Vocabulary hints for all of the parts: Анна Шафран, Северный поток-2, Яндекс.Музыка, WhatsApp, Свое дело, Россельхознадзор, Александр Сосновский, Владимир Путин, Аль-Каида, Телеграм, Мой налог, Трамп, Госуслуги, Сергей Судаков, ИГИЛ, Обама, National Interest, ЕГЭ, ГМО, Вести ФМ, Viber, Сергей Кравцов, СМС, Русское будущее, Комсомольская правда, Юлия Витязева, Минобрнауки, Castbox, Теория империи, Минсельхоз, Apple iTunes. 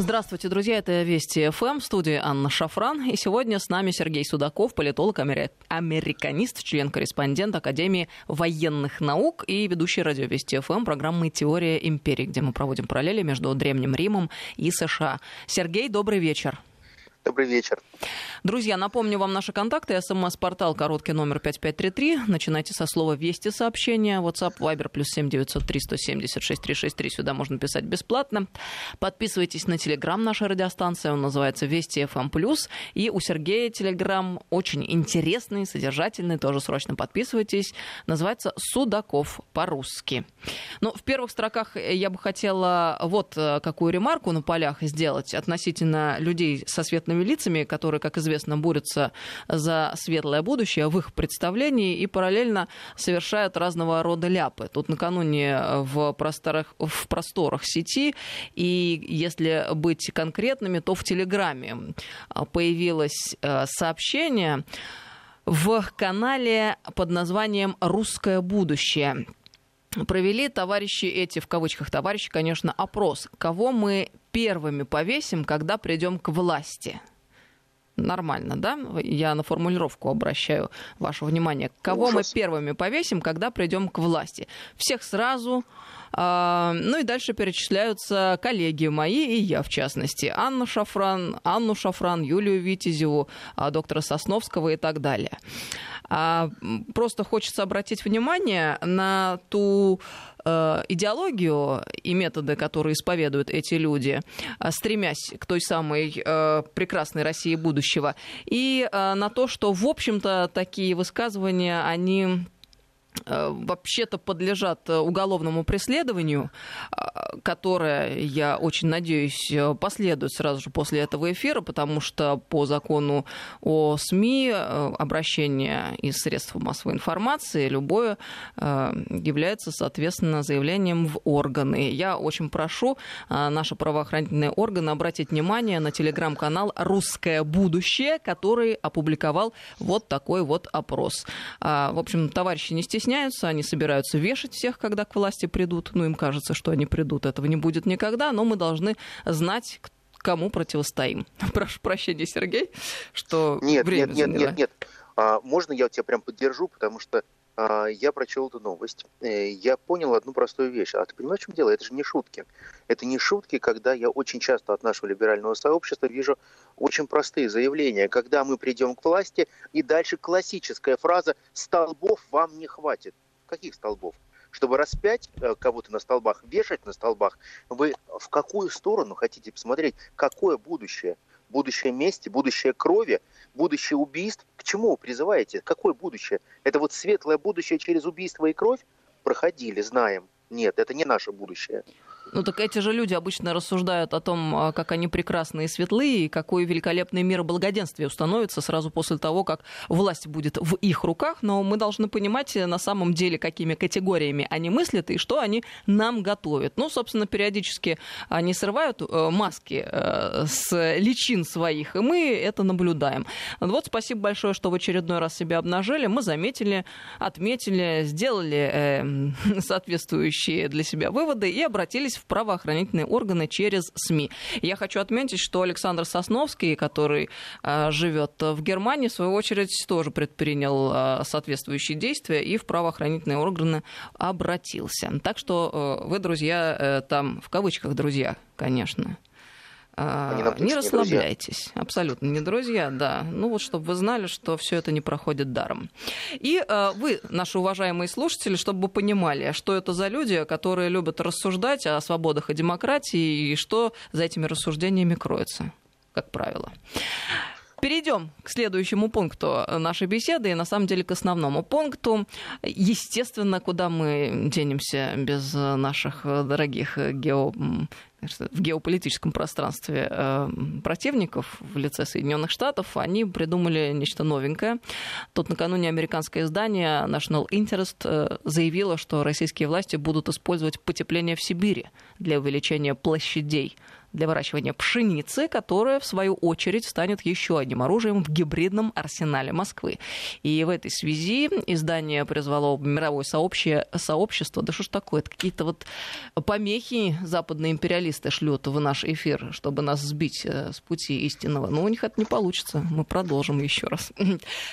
Здравствуйте, друзья, это Вести ФМ, в студии Анна Шафран. И сегодня с нами Сергей Судаков, политолог, американист, член-корреспондент Академии военных наук и ведущий радио Вести ФМ программы «Теория империи», где мы проводим параллели между Древним Римом и США. Сергей, добрый вечер. Добрый вечер. Друзья, напомню вам наши контакты. СМС-портал, короткий номер 5533. Начинайте со слова «Вести» сообщения. WhatsApp, Viber, +7 903 170 6363. Сюда можно писать бесплатно. Подписывайтесь на Телеграм нашей радиостанции. Он называется «Вести ФМ+». И у Сергея Телеграм очень интересный, содержательный. Тоже срочно подписывайтесь. Называется «Судаков по-русски». Но в первых строках я бы хотела вот какую ремарку на полях сделать относительно людей со светными лицами, которые, как известно, борются за светлое будущее в их представлении и параллельно совершают разного рода ляпы. Тут накануне в просторах сети, и если быть конкретными, то в Телеграме появилось сообщение в канале под названием «Русское будущее». Провели товарищи эти, в кавычках товарищи, конечно, опрос. Кого мы первыми повесим, когда придем к власти? Нормально, да? Я на формулировку обращаю ваше внимание. Кого мы первыми повесим, когда придем к власти? Всех сразу. Ну и дальше перечисляются коллеги мои и я, в частности. Анну Шафран, Юлию Витязеву, доктора Сосновского и так далее. Просто хочется обратить внимание на ту идеологию и методы, которые исповедуют эти люди, стремясь к той самой прекрасной России будущего, и на то, что, в общем-то, такие высказывания, они вообще-то подлежат уголовному преследованию, которое, я очень надеюсь, последует сразу же после этого эфира, потому что по закону о СМИ обращение из средств массовой информации любое является, соответственно, заявлением в органы. Я очень прошу наши правоохранительные органы обратить внимание на телеграм-канал «Русское будущее», который опубликовал вот такой вот опрос. В общем, товарищи, не стесняйтесь. Они собираются вешать всех, когда к власти придут. Ну, им кажется, что они придут. Этого не будет никогда, но мы должны знать, кому противостоим. Прошу прощения, Сергей, что время заняло. Нет. Можно я тебя прям поддержу, потому что я прочел эту новость. Я понял одну простую вещь. А ты понимаешь, в чем дело? Это же не шутки. Это не шутки, когда я очень часто от нашего либерального сообщества вижу очень простые заявления. Когда мы придем к власти, и дальше классическая фраза «столбов вам не хватит». Каких столбов? Чтобы распять кого-то на столбах, вешать на столбах, вы в какую сторону хотите посмотреть? Какое будущее? Будущее мести, будущее крови, будущее убийств. К чему вы призываете? Какое будущее? Это вот светлое будущее через убийство и кровь? Проходили, знаем. Нет, это не наше будущее. Ну так эти же люди обычно рассуждают о том, как они прекрасные и светлые, и какой великолепный мир благоденствия установится сразу после того, как власть будет в их руках. Но мы должны понимать на самом деле, какими категориями они мыслят и что они нам готовят. Ну, собственно, периодически они срывают маски с личин своих, и мы это наблюдаем. Вот спасибо большое, что в очередной раз себя обнажили. Мы заметили, отметили, сделали соответствующие для себя выводы и обратились в правоохранительные органы через СМИ. Я хочу отметить, что Александр Сосновский, который живет в Германии, в свою очередь тоже предпринял соответствующие действия и в правоохранительные органы обратился. Так что вы, друзья, там в кавычках «друзья», конечно, не расслабляйтесь. Абсолютно не друзья, да. Ну вот, чтобы вы знали, что все это не проходит даром. И вы, наши уважаемые слушатели, чтобы вы понимали, что это за люди, которые любят рассуждать о свободах и демократии, и что за этими рассуждениями кроется, как правило. Перейдем к следующему пункту нашей беседы и, на самом деле, к основному пункту. Естественно, куда мы денемся без наших дорогих в геополитическом пространстве противников в лице Соединенных Штатов? Они придумали нечто новенькое. Тут накануне американское издание National Interest заявило, что российские власти будут использовать потепление в Сибири для увеличения площадей для выращивания пшеницы, которая, в свою очередь, станет еще одним оружием в гибридном арсенале Москвы. И в этой связи издание призвало мировое сообщество. Да что ж такое? Это какие-то вот помехи западные империалисты шлют в наш эфир, чтобы нас сбить с пути истинного. Но у них это не получится. Мы продолжим еще раз.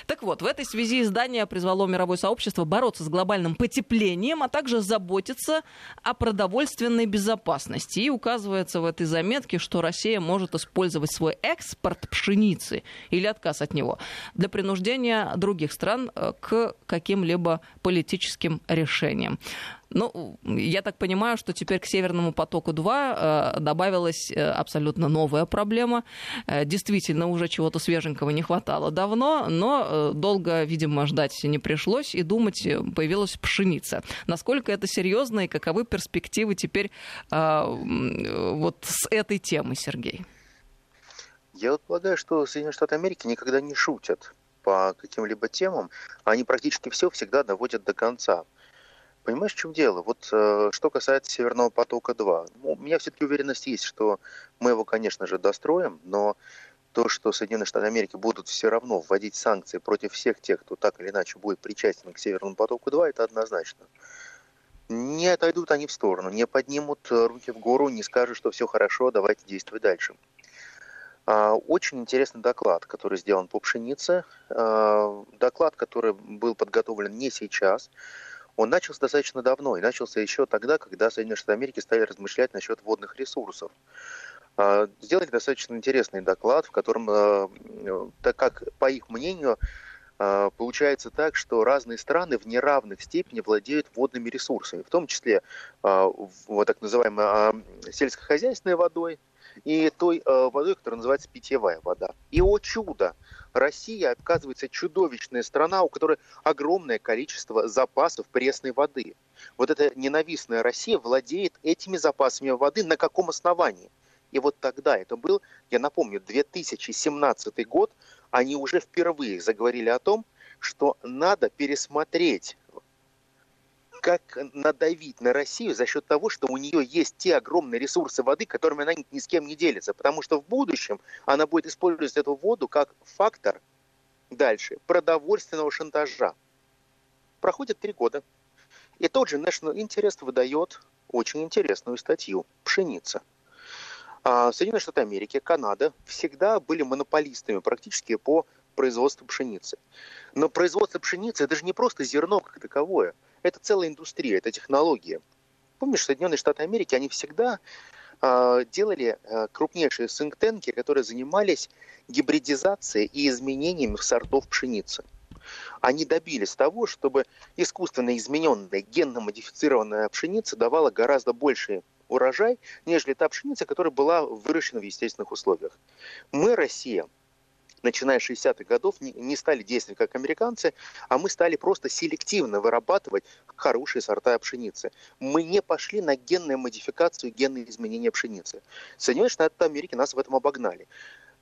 Так вот, в этой связи издание призвало мировое сообщество бороться с глобальным потеплением, а также заботиться о продовольственной безопасности. И указывается в этой заметке, что Россия может использовать свой экспорт пшеницы или отказ от него для принуждения других стран к каким-либо политическим решениям. Ну, я так понимаю, что теперь к Северному потоку-2 добавилась абсолютно новая проблема. Действительно, уже чего-то свеженького не хватало давно, но долго, видимо, ждать не пришлось, и думать появилась пшеница. Насколько это серьезно и каковы перспективы теперь вот с этой темой, Сергей? Я вот полагаю, что Соединенные Штаты Америки никогда не шутят по каким-либо темам. Они практически все всегда доводят до конца. Понимаешь, в чем дело? Вот что касается Северного потока-2. У меня все-таки уверенность есть, что мы его, конечно же, достроим, но то, что Соединенные Штаты Америки будут все равно вводить санкции против всех тех, кто так или иначе будет причастен к Северному потоку-2, это однозначно. Не отойдут они в сторону, не поднимут руки в гору, не скажут, что все хорошо, давайте действовать дальше. Очень интересный доклад, который сделан по пшенице. Доклад, который был подготовлен не сейчас. Он начался достаточно давно и начался еще тогда, когда Соединенные Штаты Америки стали размышлять насчет водных ресурсов. Сделали достаточно интересный доклад, в котором, так как, по их мнению, получается так, что разные страны в неравных степени владеют водными ресурсами, в том числе вот так называемой сельскохозяйственной водой и той водой, которая называется питьевая вода. И, о чудо, Россия оказывается чудовищная страна, у которой огромное количество запасов пресной воды. Вот эта ненавистная Россия владеет этими запасами воды на каком основании? И вот тогда, это был, я напомню, 2017 год, они уже впервые заговорили о том, что надо пересмотреть, как надавить на Россию за счет того, что у нее есть те огромные ресурсы воды, которыми она ни с кем не делится. Потому что в будущем она будет использовать эту воду как фактор дальше продовольственного шантажа. Проходят 3 года. И тот же National Interest выдает очень интересную статью «Пшеница». Соединенные Штаты Америки, Канада всегда были монополистами практически по производству пшеницы. Но производство пшеницы – это же не просто зерно как таковое. Это целая индустрия, это технология. Помнишь, Соединенные Штаты Америки, они всегда делали крупнейшие сингтенки, которые занимались гибридизацией и изменениями сортов пшеницы. Они добились того, чтобы искусственно измененная, генно-модифицированная пшеница давала гораздо больше урожай, нежели та пшеница, которая была выращена в естественных условиях. Мы, Россия, начиная с 60-х годов, не стали действовать как американцы, а мы стали просто селективно вырабатывать хорошие сорта пшеницы. Мы не пошли на генную модификацию, генные изменения пшеницы. Соединенные Штаты Америки нас в этом обогнали.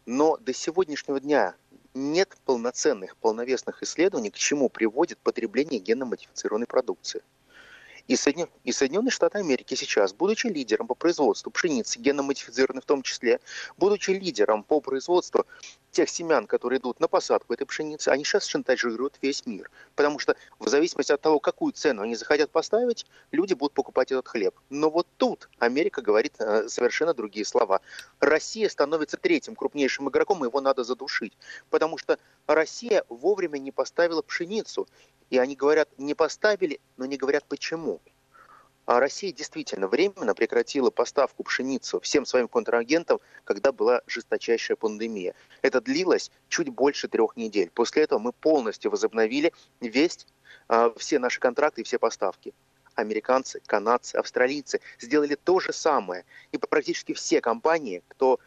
Но до сегодняшнего дня нет полноценных, полновесных исследований, к чему приводит потребление генно-модифицированной продукции. И Соединенные Штаты Америки сейчас, будучи лидером по производству пшеницы, генно-модифицированной в том числе, будучи лидером по производству тех семян, которые идут на посадку этой пшеницы, они сейчас шантажируют весь мир. Потому что в зависимости от того, какую цену они захотят поставить, люди будут покупать этот хлеб. Но вот тут Америка говорит совершенно другие слова. Россия становится 3-м крупнейшим игроком, и его надо задушить. Потому что Россия вовремя не поставила пшеницу. И они говорят, не поставили, но не говорят почему. А Россия действительно временно прекратила поставку пшеницы всем своим контрагентам, когда была жесточайшая пандемия. Это длилось чуть больше 3 недель. После этого мы полностью возобновили весь, все наши контракты и все поставки. Американцы, канадцы, австралийцы сделали то же самое. И практически все компании, кто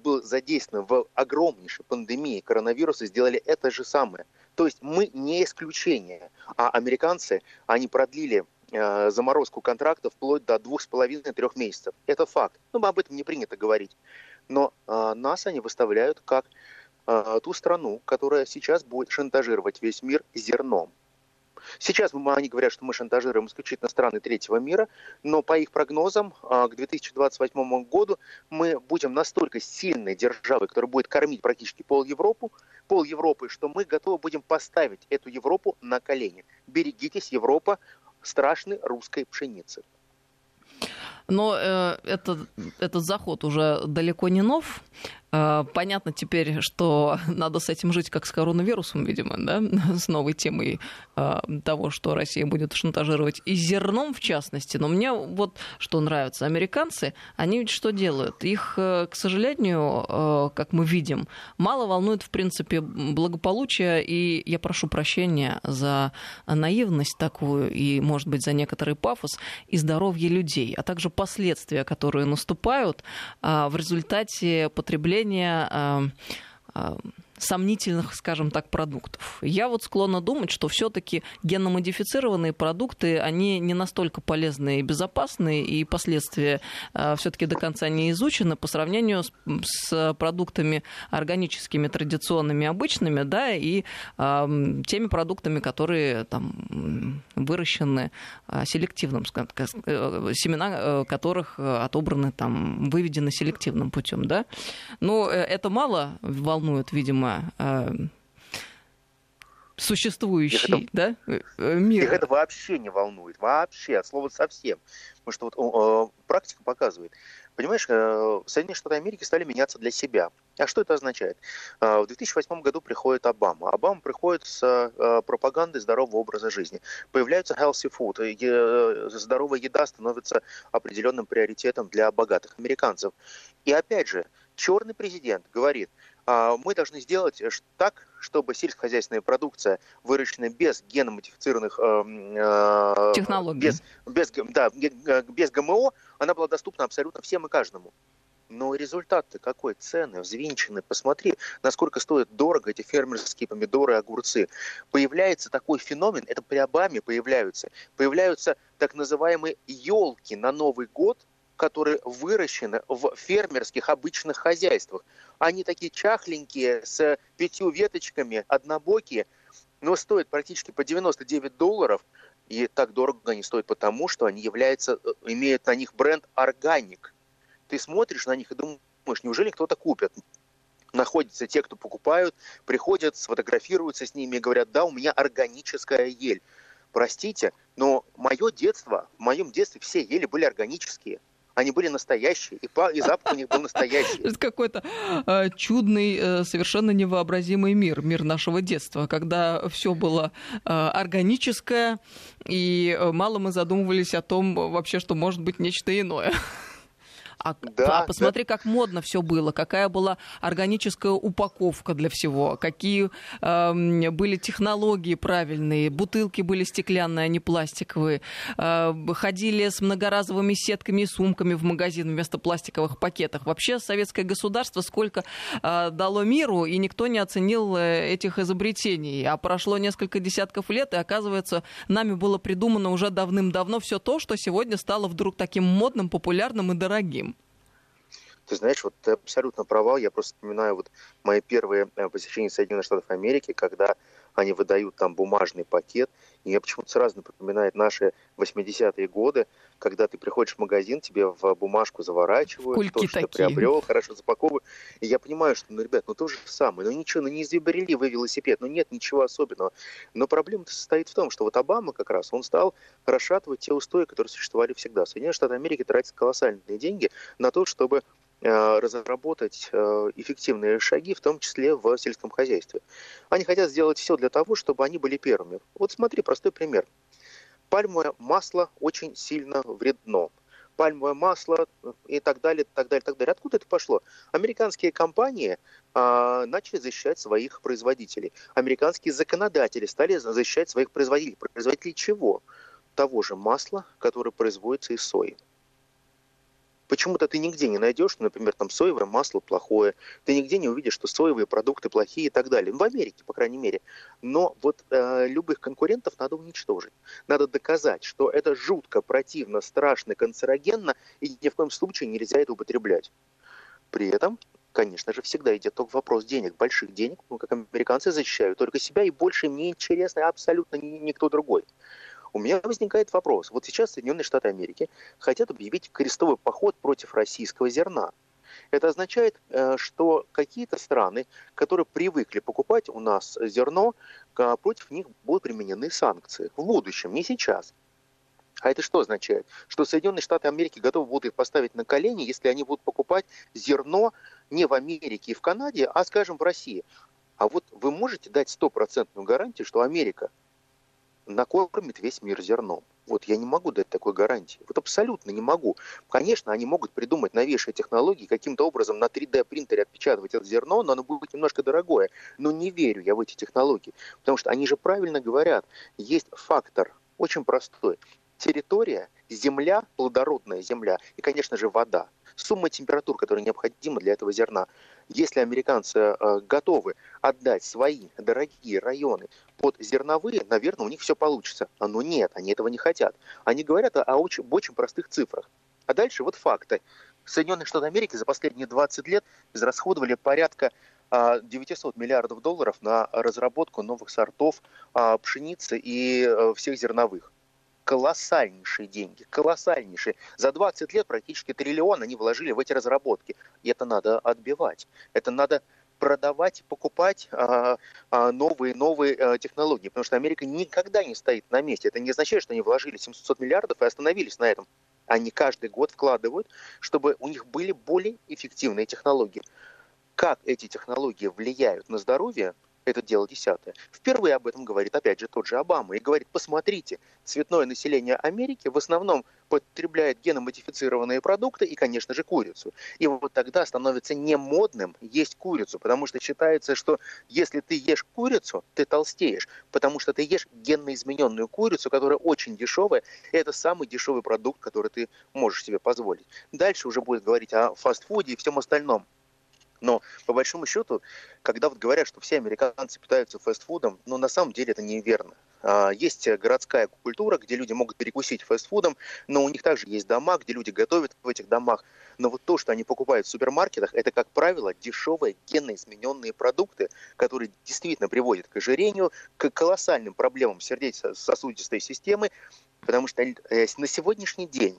был задействован в огромнейшей пандемии коронавируса, сделали это же самое. То есть мы не исключение, а американцы, они продлили заморозку контракта вплоть до 2,5-3 месяцев. Это факт. Но об этом не принято говорить. Но нас они выставляют как ту страну, которая сейчас будет шантажировать весь мир зерном. Сейчас они говорят, что мы шантажируем исключительно страны третьего мира, но по их прогнозам к 2028 году мы будем настолько сильной державой, которая будет кормить практически пол Европы, что мы готовы будем поставить эту Европу на колени. Берегитесь, Европа, страшной русской пшеницы. Но этот заход уже далеко не нов. Понятно теперь, что надо с этим жить как с коронавирусом, видимо, да? С новой темой того, что Россия будет шантажировать и зерном в частности. Но мне вот что нравится. Американцы, они ведь что делают? Их, к сожалению, как мы видим, мало волнует, в принципе, благополучие. И я прошу прощения за наивность такую и, может быть, за некоторый пафос и здоровье людей, а также последствия, которые наступают в результате потребления сомнительных, скажем так, продуктов. Я вот склонна думать, что все-таки генно-модифицированные продукты, они не настолько полезные и безопасные, и последствия все-таки до конца не изучены по сравнению с продуктами органическими, традиционными, обычными, да, и теми продуктами, которые там выращены селективным, семена которых отобраны, там, выведены селективным путем, да. Но это мало волнует, видимо, существующий, да, мир. Их это вообще не волнует, вообще, от слова совсем. Потому что вот, практика показывает. Понимаешь, Соединенные Штаты Америки стали меняться для себя. А что это означает? В 2008 году приходит Обама. Обама приходит с пропагандой здорового образа жизни. Появляются healthy food. Здоровая еда становится определенным приоритетом для богатых американцев. И опять же, черный президент говорит: мы должны сделать так, чтобы сельскохозяйственная продукция, выращенная без геномодифицированных технологий, без ГМО, она была доступна абсолютно всем и каждому. Но результат-то какой? Цены взвинчены. Посмотри, насколько стоят дорого эти фермерские помидоры и огурцы. Появляется такой феномен, это при Обаме появляются. Появляются так называемые елки на Новый год, которые выращены в фермерских обычных хозяйствах. Они такие чахленькие, с 5 веточками, однобокие, но стоят практически по $99. И так дорого они стоят потому, что они имеют на них бренд «Органик». Ты смотришь на них и думаешь, неужели кто-то купит? Находятся те, кто покупают, приходят, сфотографируются с ними и говорят: да, у меня органическая ель. Простите, но в моем детстве все ели были органические. Они были настоящие, и запах у них был настоящий. Это какой-то чудный, совершенно невообразимый мир нашего детства, когда все было органическое, и мало мы задумывались о том вообще, что может быть нечто иное. Посмотри, как модно все было, какая была органическая упаковка для всего, какие были технологии правильные, бутылки были стеклянные, а не пластиковые, ходили с многоразовыми сетками и сумками в магазин вместо пластиковых пакетов. Вообще советское государство сколько дало миру, и никто не оценил этих изобретений. А прошло несколько десятков лет, и оказывается, нами было придумано уже давным-давно все то, что сегодня стало вдруг таким модным, популярным и дорогим. Ты знаешь, вот ты абсолютно права. Я просто вспоминаю вот мои первые посещения Соединенных Штатов Америки, когда они выдают там бумажный пакет. И мне почему-то сразу напоминает наши 80-е годы, когда ты приходишь в магазин, тебе в бумажку заворачивают, кульки то, что ты приобрел, хорошо запаковывают. И я понимаю, что, ребят, то же самое. Ничего, не изобрели вы велосипед, нет ничего особенного. Но проблема-то состоит в том, что вот Обама как раз, он стал расшатывать те устои, которые существовали всегда. Соединенные Штаты Америки тратят колоссальные деньги на то, чтобы разработать эффективные шаги, в том числе в сельском хозяйстве. Они хотят сделать все для того, чтобы они были первыми. Вот смотри, простой пример. Пальмовое масло очень сильно вредно. Пальмовое масло и так далее, так далее, так далее. Откуда это пошло? Американские компании начали защищать своих производителей. Американские законодатели стали защищать своих производителей. Производители чего? Того же масла, которое производится из сои. Почему-то ты нигде не найдешь, например, там соевое масло плохое, ты нигде не увидишь, что соевые продукты плохие и так далее. В Америке, по крайней мере. Но вот любых конкурентов надо уничтожить. Надо доказать, что это жутко, противно, страшно, канцерогенно, и ни в коем случае нельзя это употреблять. При этом конечно же, всегда идет только вопрос денег, больших денег. Ну, как американцы защищают только себя, и больше им не интересны абсолютно никто другой. У меня возникает вопрос. Вот сейчас Соединенные Штаты Америки хотят объявить крестовый поход против российского зерна. Это означает, что какие-то страны, которые привыкли покупать у нас зерно, против них будут применены санкции. В будущем, не сейчас. А это что означает? Что Соединенные Штаты Америки готовы будут их поставить на колени, если они будут покупать зерно не в Америке и в Канаде, а, скажем, в России. А вот вы можете дать стопроцентную гарантию, что Америка накормит весь мир зерном? Вот я не могу дать такой гарантии. Вот абсолютно не могу. Конечно, они могут придумать новейшие технологии, каким-то образом на 3D-принтере отпечатывать это зерно, но оно будет немножко дорогое. Но не верю я в эти технологии. Потому что они же правильно говорят, есть фактор очень простой. Территория, земля, плодородная земля и, конечно же, вода. Сумма температур, которая необходима для этого зерна. Если американцы готовы отдать свои дорогие районы под зерновые, наверное, у них все получится. Но нет, они этого не хотят. Они говорят об очень простых цифрах. А дальше вот факты. Соединенные Штаты Америки за последние 20 лет израсходовали порядка 900 миллиардов долларов на разработку новых сортов пшеницы и всех зерновых. Колоссальнейшие деньги, колоссальнейшие. За 20 лет практически триллион они вложили в эти разработки. И это надо отбивать. Это надо продавать, покупать новые технологии. Потому что Америка никогда не стоит на месте. Это не означает, что они вложили 700 миллиардов и остановились на этом. Они каждый год вкладывают, чтобы у них были более эффективные технологии. Как эти технологии влияют на здоровье, это дело десятое. Впервые об этом говорит, опять же, тот же Обама. И говорит, посмотрите, цветное население Америки в основном потребляет геномодифицированные продукты и, конечно же, курицу. И вот тогда становится немодным есть курицу, потому что считается, что если ты ешь курицу, ты толстеешь, потому что ты ешь генно-измененную курицу, которая очень дешевая, и это самый дешевый продукт, который ты можешь себе позволить. Дальше уже будет говорить о фастфуде и всем остальном. Но, по большому счету, когда вот говорят, что все американцы питаются фастфудом, ну, на самом деле это неверно. Есть городская культура, где люди могут перекусить фастфудом, но у них также есть дома, где люди готовят в этих домах. Но вот то, что они покупают в супермаркетах, это, как правило, дешевые генно-измененные продукты, которые действительно приводят к ожирению, к колоссальным проблемам сердечно-сосудистой системы, потому что на сегодняшний день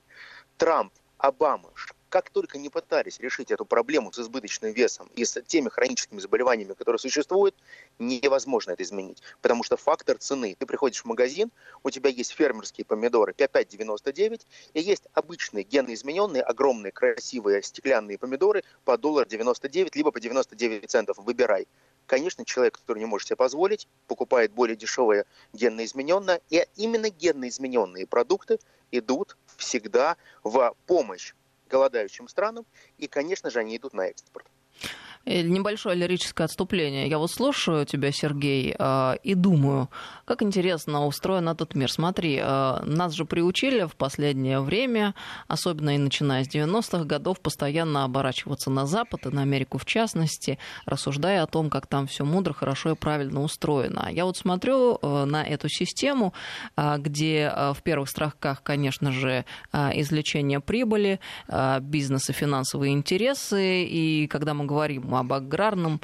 Трамп, Обама, как только не пытались решить эту проблему с избыточным весом и с теми хроническими заболеваниями, которые существуют, невозможно это изменить. Потому что фактор цены. Ты приходишь в магазин, у тебя есть фермерские помидоры 5,99, и есть обычные генноизмененные, огромные, красивые стеклянные помидоры по $1.99, либо по 99 центов. Выбирай. Конечно, человек, который не может себе позволить, покупает более дешевые генноизмененные. И именно генноизмененные продукты идут всегда в помощь голодающим странам, и, конечно же, они идут на экспорт. Небольшое лирическое отступление. Я вот слушаю тебя, Сергей, и думаю, как интересно устроен этот мир. Смотри, нас же приучили в последнее время, особенно и начиная с 90-х годов, постоянно оборачиваться на Запад и на Америку в частности, рассуждая о том, как там все мудро, хорошо и правильно устроено. Я вот смотрю на эту систему, где в первых строках, конечно же, извлечение прибыли, бизнес и финансовые интересы, и когда мы говорим об аграрном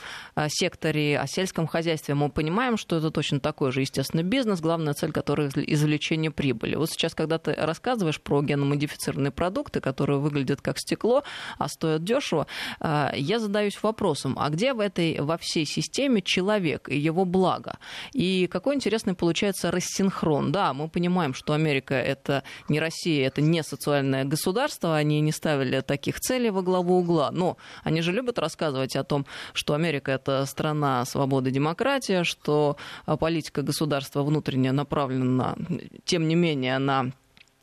секторе, о сельском хозяйстве, мы понимаем, что это точно такой же, естественно, бизнес, главная цель которого — извлечение прибыли. Вот сейчас, когда ты рассказываешь про геномодифицированные продукты, которые выглядят как стекло, а стоят дешево, я задаюсь вопросом, а где во всей системе человек и его благо? И какой интересный получается рассинхрон. Да, мы понимаем, что Америка — это не Россия, это не социальное государство, они не ставили таких целей во главу угла, но они же любят рассказывать о том, что Америка — это страна свободы и демократии, что политика государства внутренняя направлена, тем не менее, на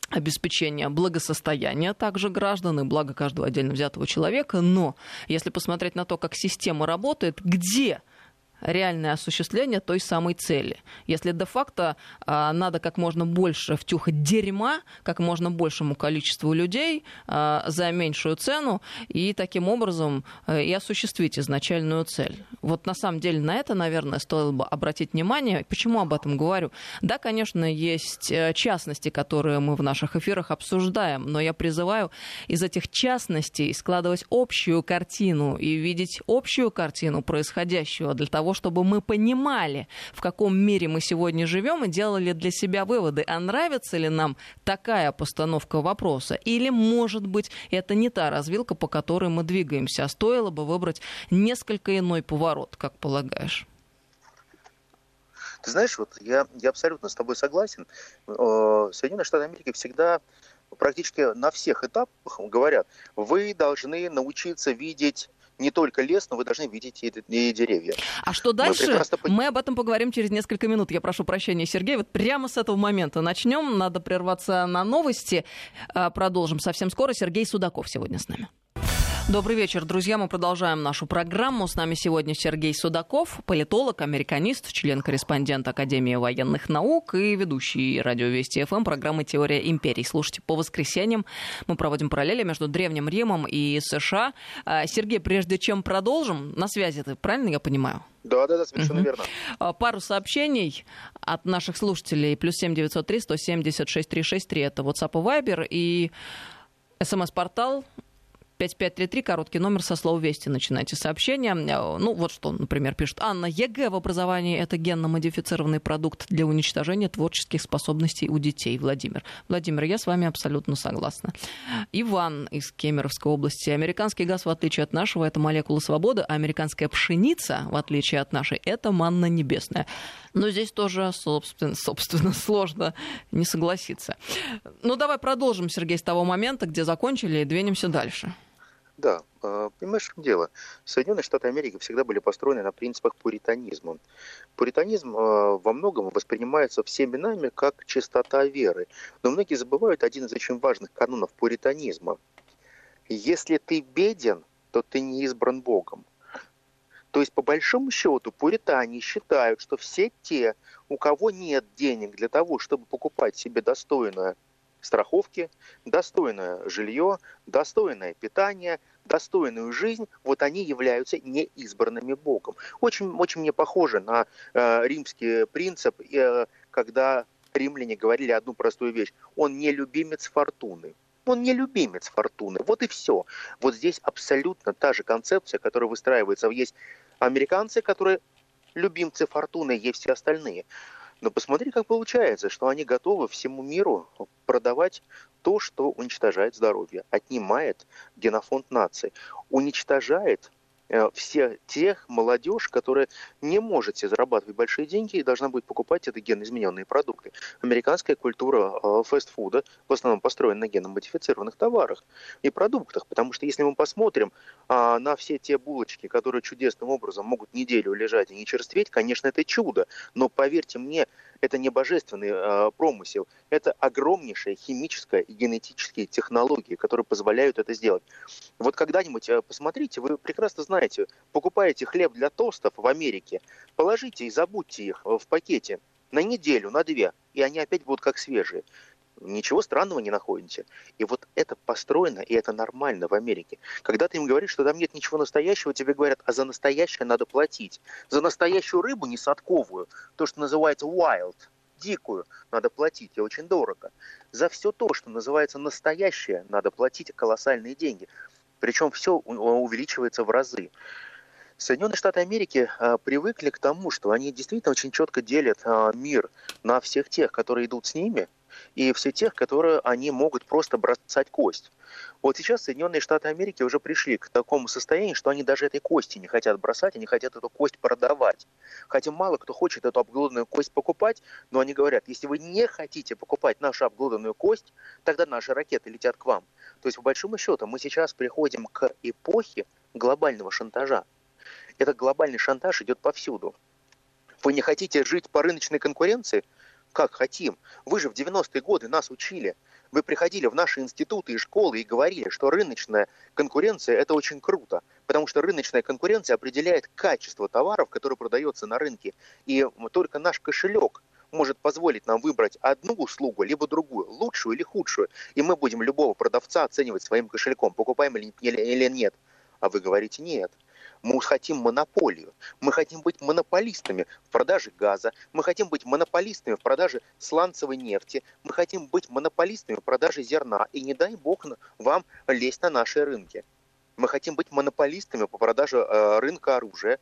обеспечение благосостояния также граждан и блага каждого отдельно взятого человека. Но если посмотреть на то, как система работает, где реальное осуществление той самой цели. Если де-факто надо как можно больше втюхать дерьма как можно большему количеству людей за меньшую цену и таким образом и осуществить изначальную цель. Вот на самом деле на это, наверное, стоило бы обратить внимание. Почему об этом говорю? Да, конечно, есть частности, которые мы в наших эфирах обсуждаем, но я призываю из этих частностей складывать общую картину и видеть общую картину происходящего для того, чтобы мы понимали, в каком мире мы сегодня живем, и делали для себя выводы, а нравится ли нам такая постановка вопроса, или, может быть, это не та развилка, по которой мы двигаемся, а стоило бы выбрать несколько иной поворот, как полагаешь? Ты знаешь, вот я абсолютно с тобой согласен. Соединенные Штаты Америки всегда практически на всех этапах говорят, вы должны научиться видеть не только лес, но вы должны видеть и деревья. А что дальше? Мы об этом поговорим через несколько минут. Я прошу прощения, Сергей. Вот прямо с этого момента начнем. Надо прерваться на новости. Продолжим совсем скоро. Сергей Судаков сегодня с нами. Добрый вечер, друзья. Мы продолжаем нашу программу. С нами сегодня Сергей Судаков, политолог, американист, член-корреспондент Академии военных наук и ведущий радио Вести ФМ программы «Теория империи». Слушайте, по воскресеньям мы проводим параллели между Древним Римом и США. Сергей, прежде чем продолжим, на связи ты, правильно я понимаю? Да, совершенно верно. Пару сообщений от наших слушателей. +7 903 176 363. Это WhatsApp и Viber и СМС-портал 5533, короткий номер, со слова «Вести» начинайте сообщение. Ну, вот что, например, пишет Анна. ЕГЭ в образовании – это генно-модифицированный продукт для уничтожения творческих способностей у детей. Владимир, я с вами абсолютно согласна. Иван из Кемеровской области. Американский газ, в отличие от нашего, это молекула свободы, а американская пшеница, в отличие от нашей, это манна небесная. Но здесь тоже, собственно, сложно не согласиться. Ну, давай продолжим, Сергей, с того момента, где закончили, и двинемся дальше. Да, понимаешь, в чем дело? Соединенные Штаты Америки всегда были построены на принципах пуританизма. Пуританизм во многом воспринимается всеми нами как чистота веры. Но многие забывают один из очень важных канонов пуританизма. Если ты беден, то ты не избран Богом. То есть, по большому счету, пуритане считают, что все те, у кого нет денег для того, чтобы покупать себе достойное страховки, достойное жилье, достойное питание, достойную жизнь, вот они являются неизбранными Богом. Очень, очень мне похоже на римский принцип, когда римляне говорили одну простую вещь. Он не любимец фортуны. Он не любимец фортуны. Вот и все. Вот здесь абсолютно та же концепция, которая выстраивается. Есть американцы, которые любимцы фортуны, есть все остальные. Но посмотри, как получается, что они готовы всему миру продавать то, что уничтожает здоровье, отнимает генофонд нации, уничтожает всех тех молодежь, которая не может себе зарабатывать большие деньги и должна будет покупать это генноизмененные продукты. Американская культура фастфуда в основном построена на генномодифицированных товарах и продуктах, потому что если мы посмотрим на все те булочки, которые чудесным образом могут неделю лежать и не черстветь, конечно, это чудо, но поверьте мне, это не божественный промысел, это огромнейшая химическая и генетические технологии, которые позволяют это сделать. Вот когда-нибудь посмотрите, вы прекрасно знаете, покупаете хлеб для тостов в Америке, положите и забудьте их в пакете на неделю, на две, и они опять будут как свежие. Ничего странного не находите. И вот это построено, и это нормально в Америке. Когда ты им говоришь, что там нет ничего настоящего, тебе говорят, а за настоящее надо платить. За настоящую рыбу, не садковую, то, что называется wild, дикую, надо платить, и очень дорого. За все то, что называется настоящее, надо платить колоссальные деньги. Причем все увеличивается в разы. Соединенные Штаты Америки привыкли к тому, что они действительно очень четко делят мир на всех тех, которые идут с ними, и все тех, которые они могут просто бросать кость. Вот сейчас Соединенные Штаты Америки уже пришли к такому состоянию, что они даже этой кости не хотят бросать, они хотят эту кость продавать. Хотя мало кто хочет эту обглоданную кость покупать, но они говорят, если вы не хотите покупать нашу обглоданную кость, тогда наши ракеты летят к вам. То есть, по большому счету, мы сейчас приходим к эпохе глобального шантажа. Этот глобальный шантаж идет повсюду. Вы не хотите жить по рыночной конкуренции? Как хотим. Вы же в 90-е годы нас учили. В Вы приходили в наши институты и школы и говорили, что рыночная конкуренция – это очень круто, потому что рыночная конкуренция определяет качество товаров, которые продаются на рынке, и только наш кошелек может позволить нам выбрать одну услугу, либо другую, лучшую или худшую, и мы будем любого продавца оценивать своим кошельком, покупаем или нет. А вы говорите «нет». Мы хотим монополию, мы хотим быть монополистами в продаже газа, мы хотим быть монополистами в продаже сланцевой нефти, мы хотим быть монополистами в продаже зерна, и не дай бог вам лезть на наши рынки. Мы хотим быть монополистами по продаже рынка оружия.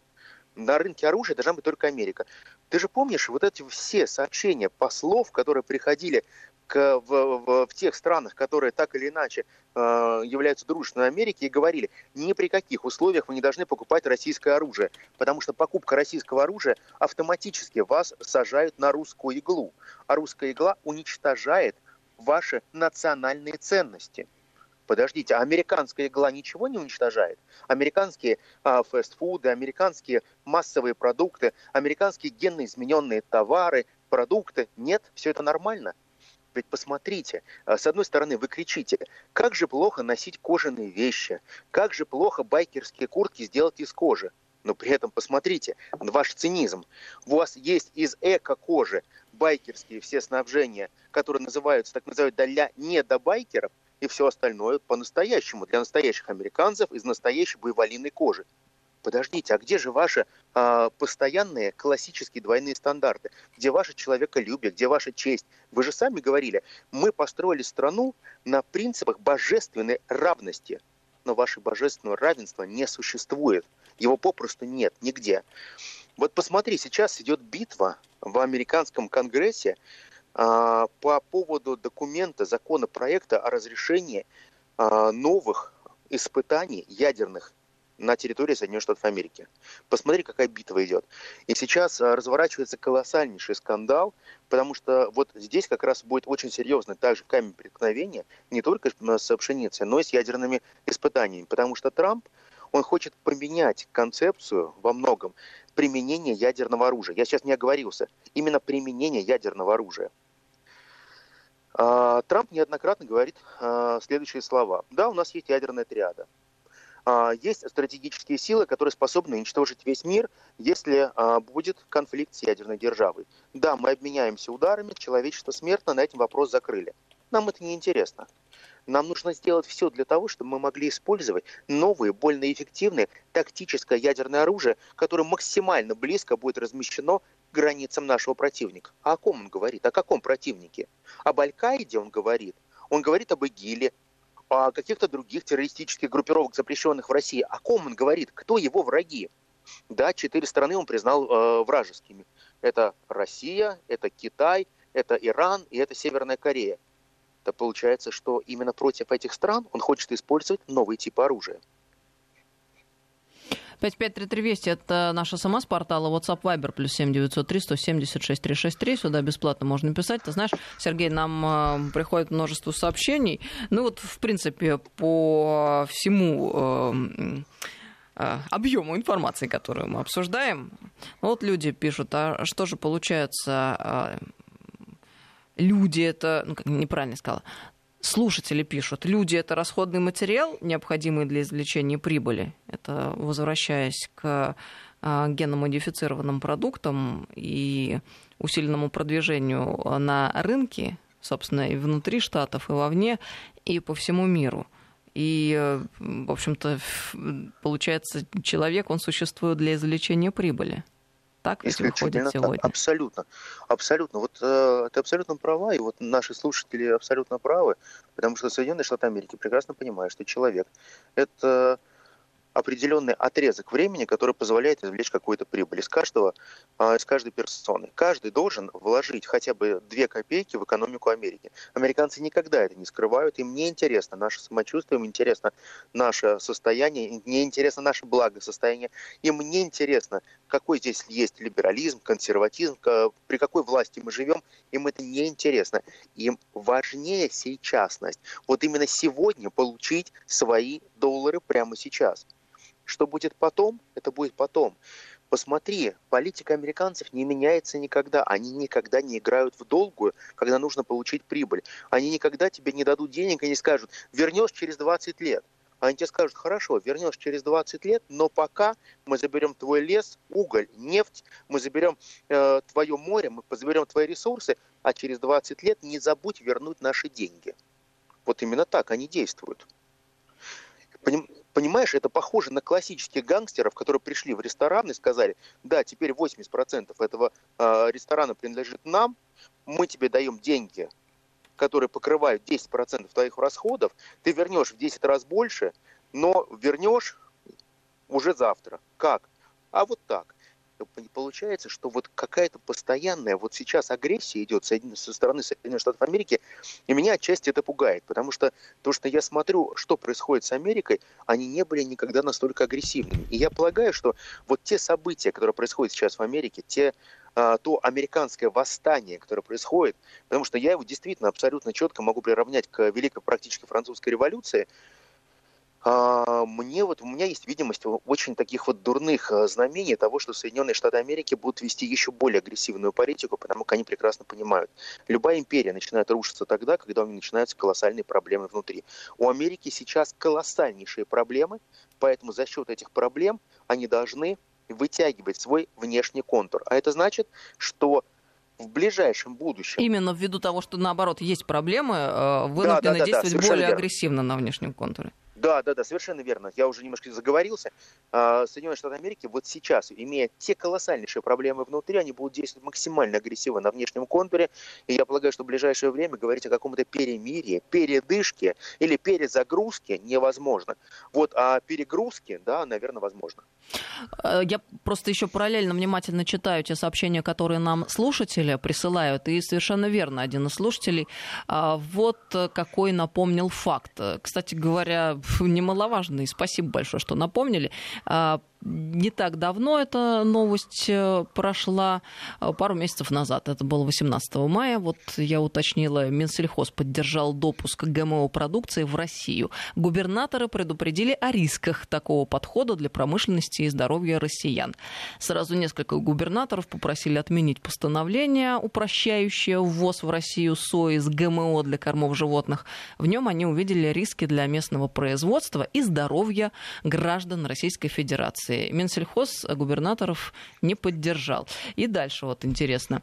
На рынке оружия должна быть только Америка. Ты же помнишь вот эти все сообщения послов, которые приходили в тех странах, которые так или иначе являются дружественной Америке, и говорили, ни при каких условиях вы не должны покупать российское оружие, потому что покупка российского оружия автоматически вас сажает на русскую иглу, а русская игла уничтожает ваши национальные ценности. Подождите, а американская игла ничего не уничтожает? Американские фастфуды, американские массовые продукты, американские генно-измененные товары, продукты? Нет, все это нормально. Ведь посмотрите, с одной стороны вы кричите, как же плохо носить кожаные вещи, как же плохо байкерские куртки сделать из кожи. Но при этом посмотрите, ваш цинизм. У вас есть из эко-кожи байкерские все снабжения, которые называются, так называют, для недобайкеров, и все остальное по-настоящему, для настоящих американцев из настоящей буйволиной кожи. Подождите, а где же ваши постоянные классические двойные стандарты? Где ваше человеколюбие, где ваша честь? Вы же сами говорили, мы построили страну на принципах божественной равности. Но ваше божественное равенство не существует. Его попросту нет нигде. Вот посмотри, сейчас идет битва в американском конгрессе по поводу документа, законопроекта о разрешении новых испытаний ядерных на территории Соединенных Штатов Америки. Посмотри, какая битва идет. И сейчас разворачивается колоссальнейший скандал, потому что вот здесь как раз будет очень серьезный также камень преткновения не только с пшеницей, но и с ядерными испытаниями. Потому что Трамп, он хочет поменять концепцию во многом применения ядерного оружия. Я сейчас не оговорился. Именно применение ядерного оружия. Трамп неоднократно говорит следующие слова. Да, у нас есть ядерная триада. Есть стратегические силы, которые способны уничтожить весь мир, если будет конфликт с ядерной державой. Да, мы обменяемся ударами, человечество смертно, на этом вопрос закрыли. Нам это неинтересно. Нам нужно сделать все для того, чтобы мы могли использовать новые, более эффективные тактическое ядерное оружие, которое максимально близко будет размещено к границам нашего противника. А о ком он говорит? О каком противнике? Об Аль-Каиде он говорит. Он говорит об ИГИЛе, о каких-то других террористических группировок, запрещенных в России. О ком он говорит? Кто его враги? Да, 4 страны он признал вражескими. Это Россия, это Китай, это Иран и это Северная Корея. То получается, что именно против этих стран он хочет использовать новые типы оружия. 553320 – это наш СМС-портал, а WhatsApp Viber +7 903 176 363. Сюда бесплатно можно писать. Ты знаешь, Сергей, нам приходит множество сообщений. Ну вот, в принципе, по всему объему информации, которую мы обсуждаем. Вот люди пишут, а что же получается... Люди это, ну, неправильно сказала, слушатели пишут, люди это расходный материал, необходимый для извлечения прибыли. Это возвращаясь к генно-модифицированным продуктам и усиленному продвижению на рынке, собственно, и внутри Штатов, и вовне, и по всему миру. И, в общем-то, получается, человек, он существует для извлечения прибыли. Так выходит сегодня. Абсолютно. Абсолютно. Вот ты абсолютно права, и вот наши слушатели абсолютно правы, потому что Соединенные Штаты Америки прекрасно понимают, что человек – это определенный отрезок времени, который позволяет извлечь какую-то прибыль из каждой персоны. Каждый должен вложить хотя бы 2 копейки в экономику Америки. Американцы никогда это не скрывают, им не интересно наше самочувствие, им интересно наше состояние, им не интересно наше благосостояние, им не интересно, какой здесь есть либерализм, консерватизм, при какой власти мы живем, им это не интересно. Им важнее сейчасность. Вот именно сегодня получить свои доллары прямо сейчас. Что будет потом, это будет потом. Посмотри, политика американцев не меняется никогда. Они никогда не играют в долгую, когда нужно получить прибыль. Они никогда тебе не дадут денег и не скажут, вернешь через 20 лет. Они тебе скажут, хорошо, вернешь через 20 лет, но пока мы заберем твой лес, уголь, нефть, мы заберем твое море, мы заберем твои ресурсы, а через 20 лет не забудь вернуть наши деньги. Вот именно так они действуют. Понимаешь, это похоже на классических гангстеров, которые пришли в ресторан и сказали, да, теперь 80% этого ресторана принадлежит нам, мы тебе даем деньги, которые покрывают 10% твоих расходов, ты вернешь в 10 раз больше, но вернешь уже завтра. Как? А вот так. Получается, что вот какая-то постоянная, вот сейчас агрессия идет со стороны Соединенных Штатов Америки, и меня отчасти это пугает, потому что то, что я смотрю, что происходит с Америкой, они не были никогда настолько агрессивными. И я полагаю, что вот те события, которые происходят сейчас в Америке, то американское восстание, которое происходит, потому что я его действительно абсолютно четко могу приравнять к великой практически французской революции, у меня есть видимость очень таких вот дурных знамений того, что Соединенные Штаты Америки будут вести еще более агрессивную политику, потому как они прекрасно понимают. Любая империя начинает рушиться тогда, когда у нее начинаются колоссальные проблемы внутри. У Америки сейчас колоссальнейшие проблемы, поэтому за счет этих проблем они должны вытягивать свой внешний контур. А это значит, что в ближайшем будущем... Именно ввиду того, что наоборот есть проблемы, вынуждены действовать более агрессивно на внешнем контуре. Да, совершенно верно. Я уже немножко заговорился. Соединенные Штаты Америки вот сейчас, имея те колоссальнейшие проблемы внутри, они будут действовать максимально агрессивно на внешнем контуре. И я полагаю, что в ближайшее время говорить о каком-то перемирии, передышке или перезагрузке невозможно. Вот о перегрузке, да, наверное, возможно. Я просто еще параллельно внимательно читаю те сообщения, которые нам слушатели присылают. И совершенно верно, один из слушателей вот какой напомнил факт. Кстати говоря, немаловажный. Спасибо большое, что напомнили. Не так давно эта новость прошла, пару месяцев назад, это было 18 мая, вот я уточнила, Минсельхоз поддержал допуск ГМО-продукции в Россию. Губернаторы предупредили о рисках такого подхода для промышленности и здоровья россиян. Сразу несколько губернаторов попросили отменить постановление, упрощающее ввоз в Россию сои с ГМО для кормов животных. В нем они увидели риски для местного производства и здоровья граждан Российской Федерации. Минсельхоз губернаторов не поддержал. И дальше вот интересно.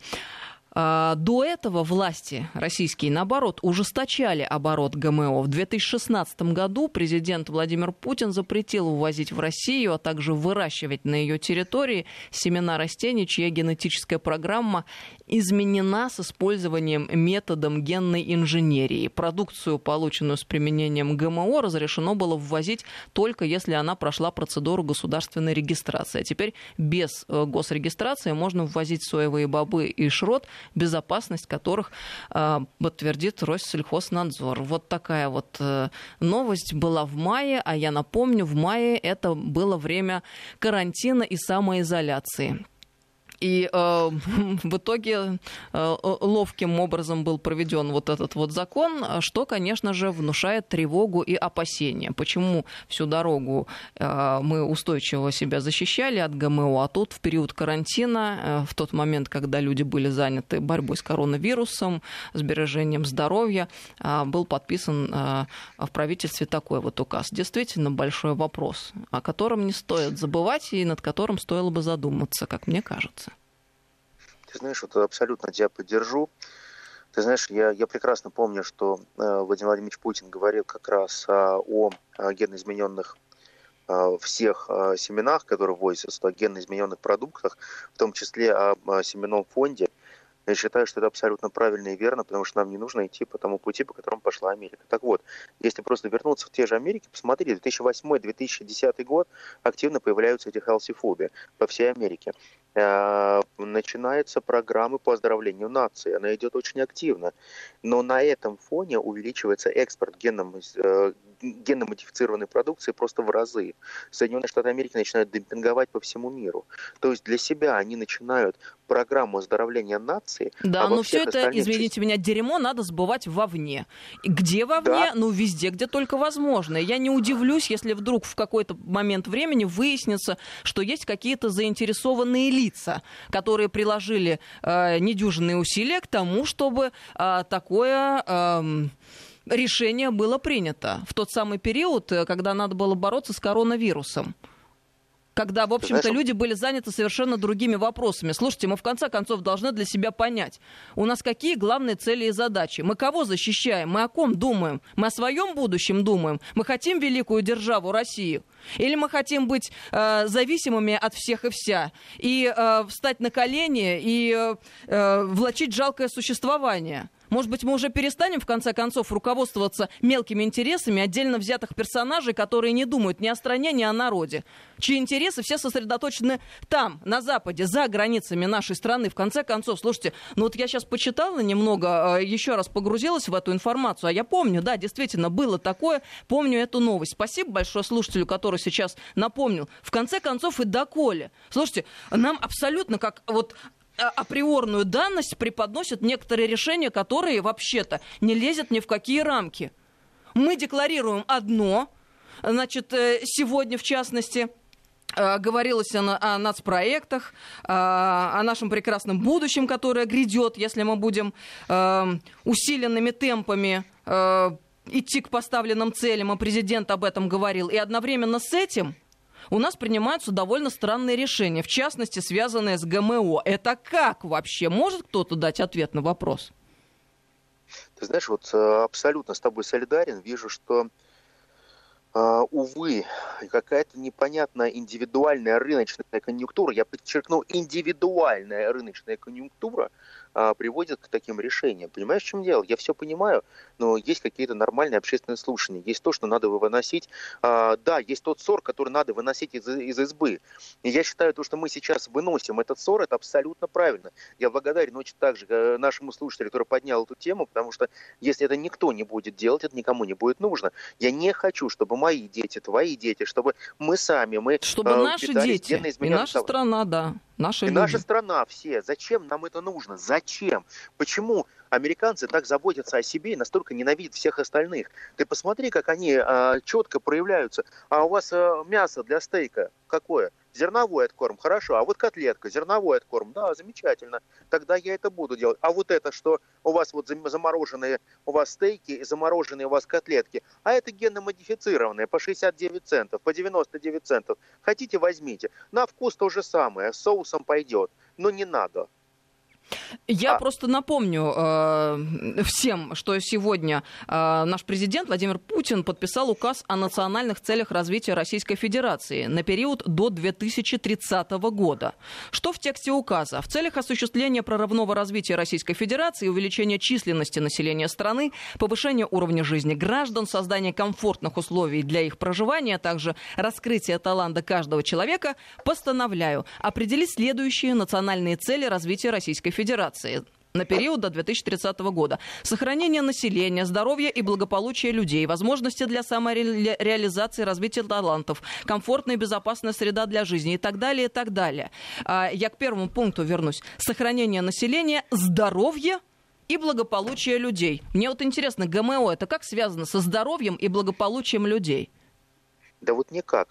До этого власти российские, наоборот, ужесточали оборот ГМО. В 2016 году президент Владимир Путин запретил ввозить в Россию, а также выращивать на ее территории семена растений, чья генетическая программа изменена с использованием методом генной инженерии. Продукцию, полученную с применением ГМО, разрешено было ввозить только если она прошла процедуру государственной регистрации. А теперь без госрегистрации можно ввозить соевые бобы и шрот, безопасность которых подтвердит Россельхознадзор. Вот такая вот новость была в мае, а я напомню, в мае это было время карантина и самоизоляции. И в итоге ловким образом был проведен вот этот вот закон, что, конечно же, внушает тревогу и опасения. Почему всю дорогу мы устойчиво себя защищали от ГМО, а тут в период карантина, в тот момент, когда люди были заняты борьбой с коронавирусом, сбережением здоровья, был подписан в правительстве такой вот указ. Действительно большой вопрос, о котором не стоит забывать и над которым стоило бы задуматься, как мне кажется. Ты знаешь, вот абсолютно тебя поддержу. Ты знаешь, я прекрасно помню, что Владимир Владимирович Путин говорил как раз о генноизмененных всех семенах, которые ввозятся, о генноизмененных продуктах, в том числе о семенном фонде. Я считаю, что это абсолютно правильно и верно, потому что нам не нужно идти по тому пути, по которому пошла Америка. Так вот, если просто вернуться в те же Америки, посмотри, 2008-2010 год активно появляются эти хелси-фобии по всей Америке. Начинаются программы по оздоровлению нации. Она идет очень активно. Но на этом фоне увеличивается экспорт генно-модифицированной продукции просто в разы. Соединенные Штаты Америки начинают демпинговать по всему миру. То есть для себя они начинают программу оздоровления нации. Да, но все это, извините меня, дерьмо надо сбывать вовне. Где вовне? Да. Ну, везде, где только возможно. Я не удивлюсь, если вдруг в какой-то момент времени выяснится, что есть какие-то заинтересованные лица, которые приложили недюжинные усилия к тому, чтобы такое... решение было принято в тот самый период, когда надо было бороться с коронавирусом. Когда, в общем-то, люди были заняты совершенно другими вопросами. Слушайте, мы в конце концов должны для себя понять, у нас какие главные цели и задачи. Мы кого защищаем, мы о ком думаем, мы о своем будущем думаем, мы хотим великую державу Россию. Или мы хотим быть зависимыми от всех и вся, и встать на колени, и влачить жалкое существование. Может быть, мы уже перестанем, в конце концов, руководствоваться мелкими интересами отдельно взятых персонажей, которые не думают ни о стране, ни о народе, чьи интересы все сосредоточены там, на Западе, за границами нашей страны. В конце концов, слушайте, ну вот я сейчас почитала немного, еще раз погрузилась в эту информацию, а я помню, да, действительно, было такое, помню эту новость. Спасибо большое слушателю, который сейчас напомнил. В конце концов, и доколе. Слушайте, нам абсолютно как вот... априорную данность преподносят некоторые решения, которые вообще-то не лезут ни в какие рамки. Мы декларируем одно, значит, сегодня в частности... говорилось о нацпроектах, о нашем прекрасном будущем, которое грядет, если мы будем усиленными темпами идти к поставленным целям, а президент об этом говорил. И одновременно с этим... у нас принимаются довольно странные решения, в частности, связанные с ГМО. Это как вообще? Может кто-то дать ответ на вопрос? Ты знаешь, вот абсолютно с тобой солидарен. Вижу, что, увы, какая-то непонятная индивидуальная рыночная конъюнктура, я подчеркну, индивидуальная рыночная конъюнктура приводит к таким решениям. Понимаешь, в чем дело? Я все понимаю, но есть какие-то нормальные общественные слушания, есть то, что надо выносить. Да, есть тот ссор, который надо выносить из избы. И я считаю, то, что мы сейчас выносим этот ссор, это абсолютно правильно. Я благодарен очень также нашему слушателю, который поднял эту тему, потому что если это никто не будет делать, это никому не будет нужно. Я не хочу, чтобы мои дети, твои дети, чтобы мы сами, мы... чтобы наши дети и наша страна, да. Наши люди. Наша страна, все. Зачем нам это нужно? Зачем? Почему американцы так заботятся о себе и настолько ненавидят всех остальных? Ты посмотри, как они четко проявляются. А у вас мясо для стейка какое? Зерновой откорм, хорошо. А вот котлетка, зерновой откорм, да, замечательно. Тогда я это буду делать. А вот это, что у вас вот замороженные у вас стейки, замороженные у вас котлетки, а это генно-модифицированные по 69 центов, по 99 центов. Хотите, возьмите. На вкус то же самое, с соусом пойдет, но не надо. Я просто напомню всем, что сегодня наш президент Владимир Путин подписал указ о национальных целях развития Российской Федерации на период до 2030 года. Что в тексте указа? В целях осуществления прорывного развития Российской Федерации, увеличения численности населения страны, повышения уровня жизни граждан, создания комфортных условий для их проживания, а также раскрытия таланта каждого человека, постановляю определить следующие национальные цели развития Российской Федерации на период до 2030 года. Сохранение населения, здоровья и благополучия людей, возможности для самореализации, развития талантов, комфортная и безопасная среда для жизни и так далее, и так далее. Я к первому пункту вернусь. Сохранение населения, здоровье и благополучие людей. Мне вот интересно, ГМО это как связано со здоровьем и благополучием людей? Да вот никак.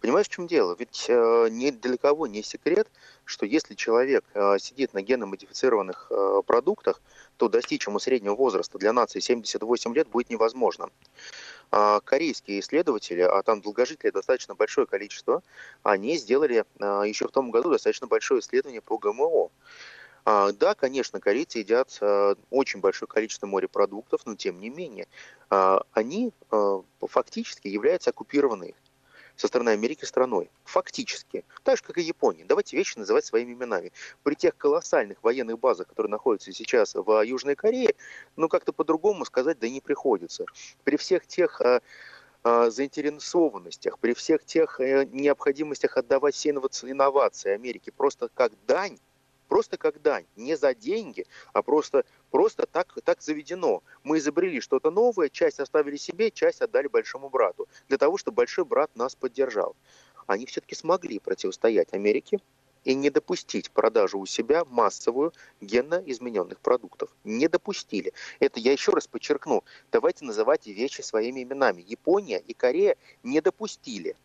Понимаешь, в чем дело? Ведь ни для кого не секрет, что если человек сидит на генно-модифицированных продуктах, то достичь ему среднего возраста для нации 78 лет будет невозможно. Корейские исследователи, а там долгожителей достаточно большое количество, они сделали еще в том году достаточно большое исследование по ГМО. Да, конечно, корейцы едят очень большое количество морепродуктов, но тем не менее они фактически являются оккупированной со стороны Америки страной. Фактически. Так же, как и Япония. Давайте вещи называть своими именами. При тех колоссальных военных базах, которые находятся сейчас в Южной Корее, ну, как-то по-другому сказать, да не приходится. При всех тех заинтересованностях, при всех тех необходимостях отдавать все инновации Америке просто как дань, не за деньги, а просто так заведено. Мы изобрели что-то новое, часть оставили себе, часть отдали большому брату, для того, чтобы большой брат нас поддержал. Они все-таки смогли противостоять Америке, и не допустить продажу у себя массовую генно-измененных продуктов. Не допустили. Это я еще раз подчеркну. Давайте называть вещи своими именами. Япония и Корея не допустили.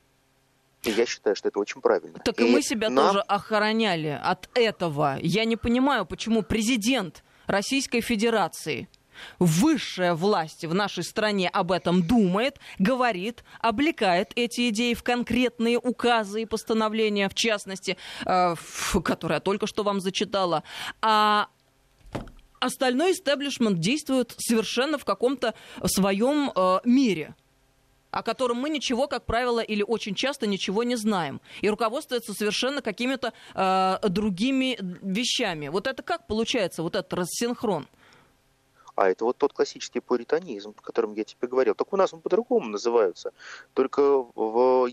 Я считаю, что это очень правильно. Так и мы себя тоже охраняли от этого. Я не понимаю, почему президент Российской Федерации, высшая власть в нашей стране, об этом думает, говорит, облекает эти идеи в конкретные указы и постановления, в частности, которые я только что вам зачитала. А остальной истеблишмент действует совершенно в каком-то своем мире, о котором мы ничего, как правило, или очень часто ничего не знаем. И руководствуется совершенно какими-то другими вещами. Вот это как получается, вот этот рассинхрон? А это вот тот классический пуританизм, о котором я тебе говорил. Так у нас он по-другому называется. Только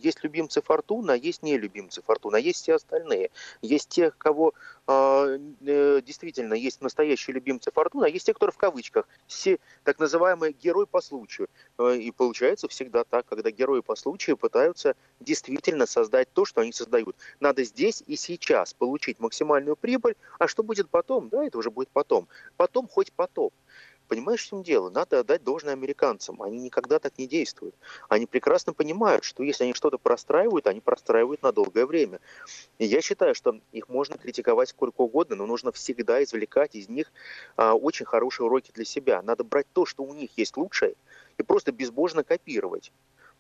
есть любимцы Фортуны, а есть нелюбимцы Фортуны, а есть все остальные. Есть те, кого действительно есть настоящие любимцы Фортуны, а есть те, которые в кавычках. Все так называемые герои по случаю. И получается всегда так, когда герои по случаю пытаются действительно создать то, что они создают. Надо здесь и сейчас получить максимальную прибыль. А что будет потом? Да, это уже будет потом. Потом хоть потом. Понимаешь, в чем дело? Надо отдать должное американцам. Они никогда так не действуют. Они прекрасно понимают, что если они что-то простраивают, они простраивают на долгое время. И я считаю, что их можно критиковать сколько угодно, но нужно всегда извлекать из них очень хорошие уроки для себя. Надо брать то, что у них есть лучшее, и просто безбожно копировать.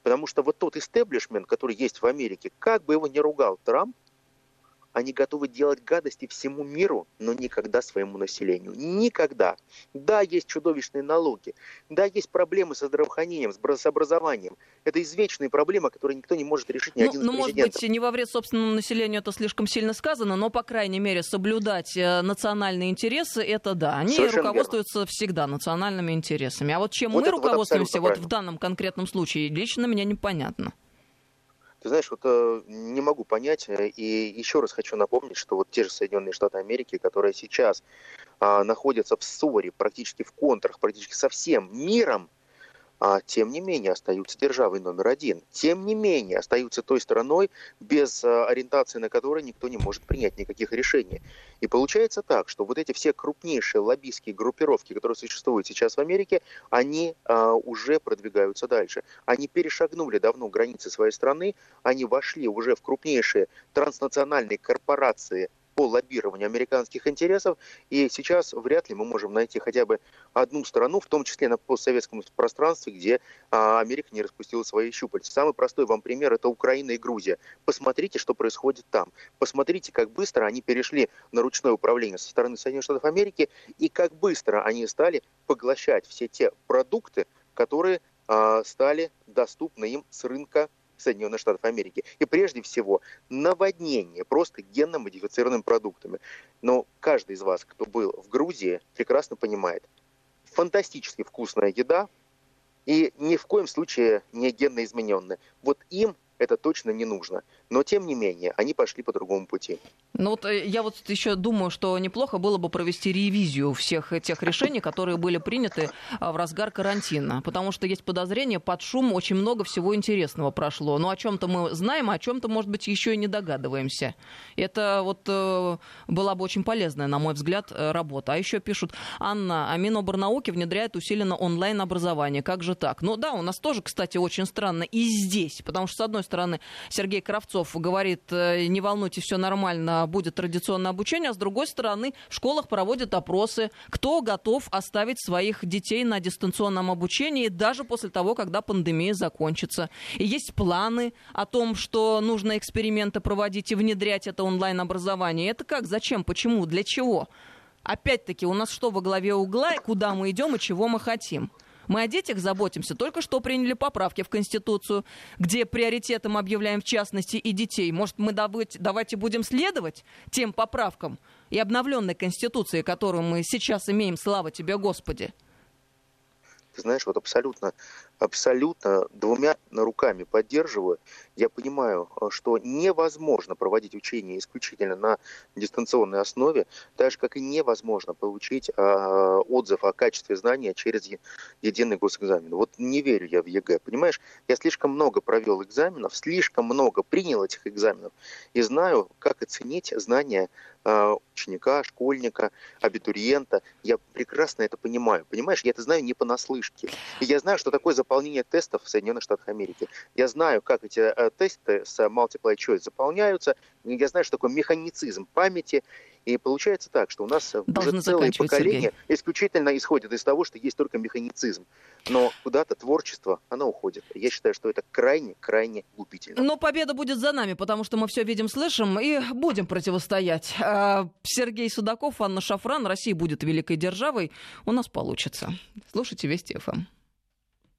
Потому что вот тот истеблишмент, который есть в Америке, как бы его ни ругал Трамп, они готовы делать гадости всему миру, но никогда своему населению. Никогда. Да, есть чудовищные налоги. Да, есть проблемы со здравоохранением, с образованием. Это извечные проблемы, которые никто не может решить, ни один из президентов. Ну, может быть, не во вред собственному населению это слишком сильно сказано, но, по крайней мере, соблюдать национальные интересы, это да. Они совершенно руководствуются всегда национальными интересами. А вот чем мы руководствуемся в данном конкретном случае, лично мне непонятно. Ты знаешь, вот не могу понять, и еще раз хочу напомнить, что вот те же Соединенные Штаты Америки, которые сейчас находятся в ссоре, практически в контрах, практически со всем миром, тем не менее остаются державой номер один. Тем не менее остаются той страной, без ориентации на которой никто не может принять никаких решений. И получается так, что вот эти все крупнейшие лоббистские группировки, которые существуют сейчас в Америке, они уже продвигаются дальше. Они перешагнули давно границы своей страны, они вошли уже в крупнейшие транснациональные корпорации по лоббированию американских интересов, и сейчас вряд ли мы можем найти хотя бы одну страну, в том числе на постсоветском пространстве, где Америка не распустила свои щупальца. Самый простой вам пример – это Украина и Грузия. Посмотрите, что происходит там. Посмотрите, как быстро они перешли на ручное управление со стороны Соединенных Штатов Америки, и как быстро они стали поглощать все те продукты, которые стали доступны им с рынка Соединенных Штатов Америки. И прежде всего наводнение просто генно-модифицированными продуктами. Но каждый из вас, кто был в Грузии, прекрасно понимает. Фантастически вкусная еда и ни в коем случае не генно-измененная. Вот им это точно не нужно. Но, тем не менее, они пошли по другому пути. Ну вот я вот еще думаю, что неплохо было бы провести ревизию всех тех решений, которые были приняты в разгар карантина. Потому что есть подозрение, под шум очень много всего интересного прошло. Но о чем-то мы знаем, а о чем-то, может быть, еще и не догадываемся. Это вот была бы очень полезная, на мой взгляд, работа. А еще пишут: Анна, а Миноборнауки внедряет усиленно онлайн-образование. Как же так? Ну да, у нас тоже, кстати, очень странно и здесь. Потому что, с одной стороны, Сергей Кравцов говорит: не волнуйтесь, все нормально, будет традиционное обучение. А с другой стороны, в школах проводят опросы, кто готов оставить своих детей на дистанционном обучении даже после того, когда пандемия закончится. И есть планы о том, что нужно эксперименты проводить и внедрять это онлайн-образование. Это как? Зачем? Почему? Для чего? Опять-таки, у нас что во главе угла, куда мы идем и чего мы хотим? Мы о детях заботимся. Только что приняли поправки в Конституцию, где приоритетом объявляем в частности и детей. Может, мы давайте будем следовать тем поправкам и обновленной Конституции, которую мы сейчас имеем, слава тебе, Господи? Ты знаешь, вот абсолютно абсолютно двумя руками поддерживаю. Я понимаю, что невозможно проводить учения исключительно на дистанционной основе, так же, как и невозможно получить отзыв о качестве знания через единый госэкзамен. Вот не верю я в ЕГЭ, понимаешь? Я слишком много провел экзаменов, слишком много принял этих экзаменов и знаю, как оценить знания ученика, школьника, абитуриента. Я прекрасно это понимаю. Понимаешь, я это знаю не понаслышке. И я знаю, что такое заполнение тестов в Соединенных Штатах Америки. Я знаю, как эти тесты с multiple choice заполняются. Я знаю, что такое механицизм памяти. И получается так, что у нас уже целое поколение исключительно исходит из того, что есть только механицизм. Но куда-то творчество, оно уходит. Я считаю, что это крайне губительно. Но победа будет за нами, потому что мы все видим, слышим и будем противостоять. Сергей Судаков, Анна Шафран. Россия будет великой державой. У нас получится. Слушайте Вести ФМ.